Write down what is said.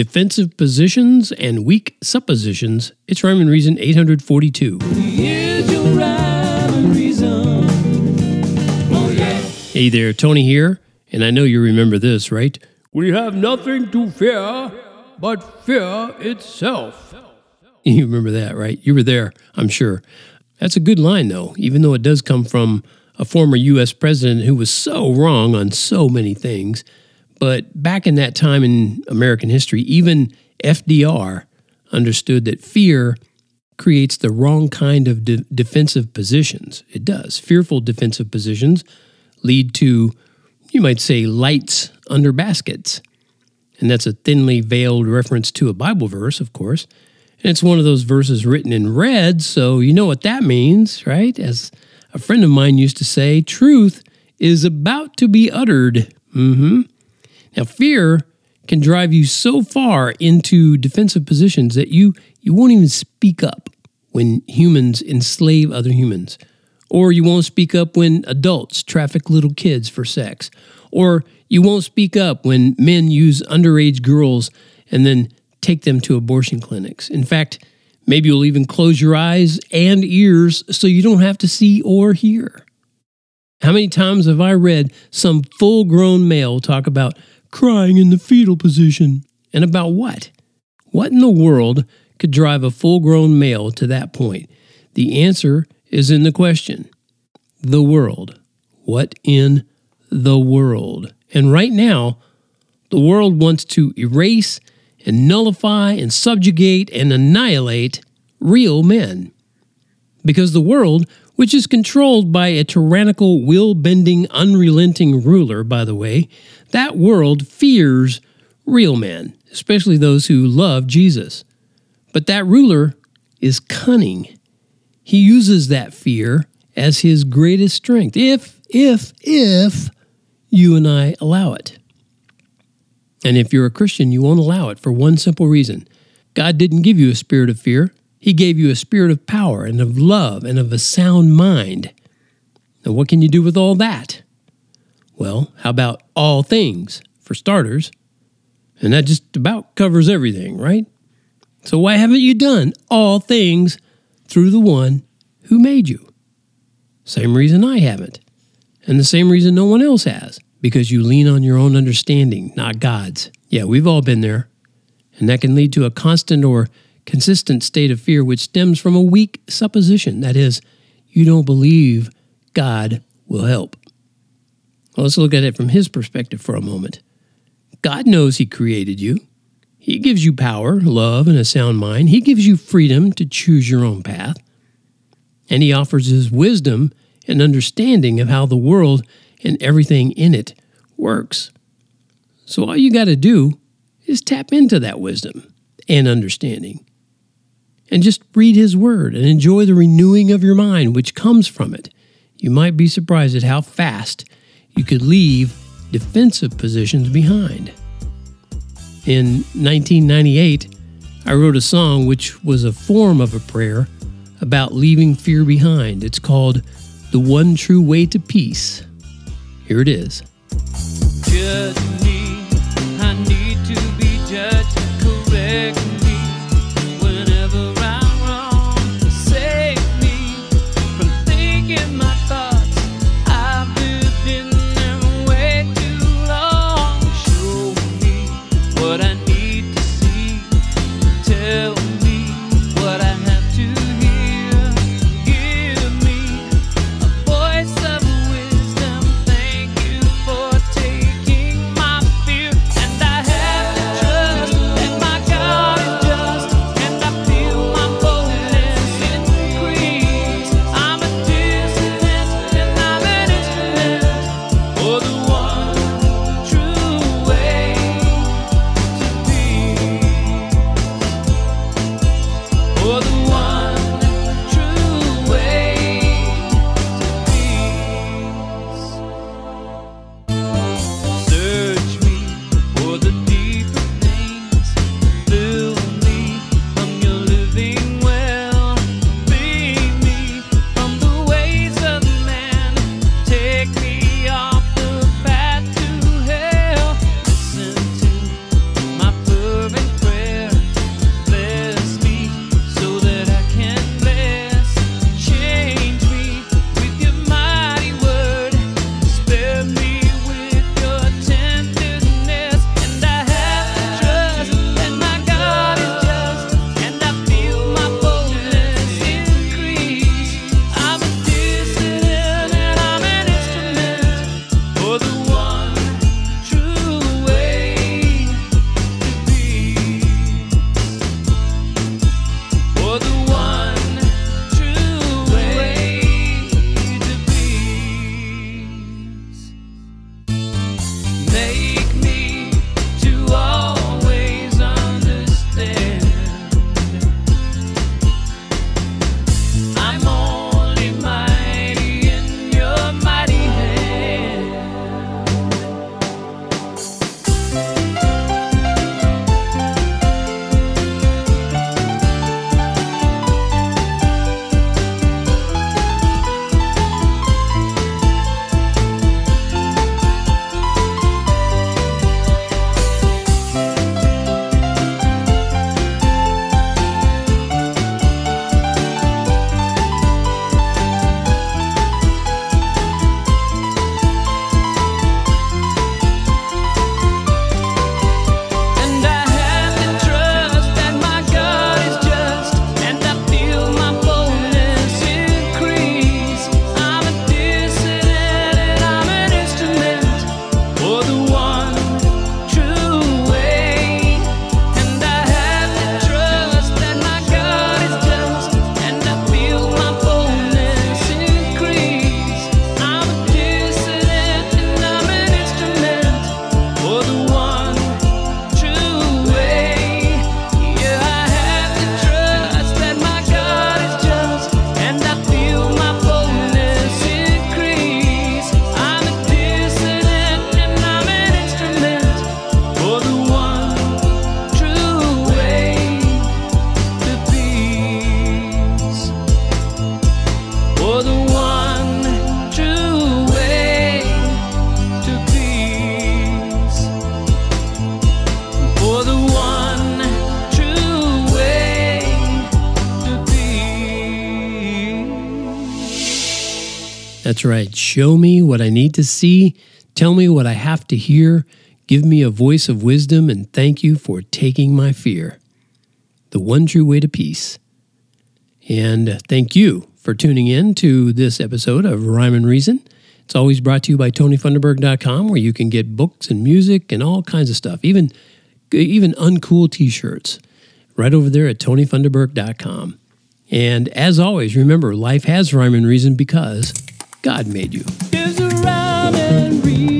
Defensive Positions and Weak Suppositions. It's Rhyme and Reason 842. Here's your Rhyme and Reason. Oh, yeah. Hey there, Tony here, and I know you remember this, right? We have nothing to fear but fear itself. You remember that, right? You were there, I'm sure. That's a good line, though, even though it does come from a former U.S. president who was so wrong on so many things. But back in that time in American history, even FDR understood that fear creates the wrong kind of defensive positions. It does. Fearful defensive positions lead to, you might say, lights under baskets. And that's a thinly veiled reference to a Bible verse, of course. And it's one of those verses written in red, so you know what that means, right? As a friend of mine used to say, truth is about to be uttered. Now, fear can drive you so far into defensive positions that you won't even speak up when humans enslave other humans. Or you won't speak up when adults traffic little kids for sex. Or you won't speak up when men use underage girls and then take them to abortion clinics. In fact, maybe you'll even close your eyes and ears so you don't have to see or hear. How many times have I read some full-grown male talk about crying in the fetal position? And about what? What in the world could drive a full-grown male to that point? The answer is in the question. The world. What in the world? And right now, the world wants to erase and nullify and subjugate and annihilate real men. Because the world, which is controlled by a tyrannical, will-bending, unrelenting ruler, by the way, that world fears real men, especially those who love Jesus. But that ruler is cunning. He uses that fear as his greatest strength, if you and I allow it. And if you're a Christian, you won't allow it for one simple reason. God didn't give you a spirit of fear. He gave you a spirit of power and of love and of a sound mind. Now, what can you do with all that? Well, how about all things, for starters? And that just about covers everything, right? So why haven't you done all things through the one who made you? Same reason I haven't. And the same reason no one else has. Because you lean on your own understanding, not God's. Yeah, we've all been there. And that can lead to a constant or consistent state of fear which stems from a weak supposition. That is, you don't believe God will help. Well, let's look at it from his perspective for a moment. God knows he created you. He gives you power, love, and a sound mind. He gives you freedom to choose your own path. And he offers his wisdom and understanding of how the world and everything in it works. So all you got to do is tap into that wisdom and understanding. And just read his word and enjoy the renewing of your mind, which comes from it. You might be surprised at how fast you could leave defensive positions behind. In 1998, I wrote a song which was a form of a prayer about leaving fear behind. It's called The One True Way to Peace. Here it is. Judge me, I need to be judged. Correct me whenever I'm wrong. Save me from thinking my thoughts. I've lived in them way too long. Show me what I need to see. Tell me what I have to hear. Give me a voice of wisdom. Thank you for taking my That's right. Show me what I need to see. Tell me what I have to hear. Give me a voice of wisdom, and thank you for taking my fear. The One True Way to Peace. And thank you for tuning in to this episode of Rhyme and Reason. It's always brought to you by TonyFunderburk.com, where you can get books and music and all kinds of stuff, even uncool t-shirts, right over there at TonyFunderburk.com. And as always, remember, life has rhyme and reason because God made you. There's a rhyme and reason.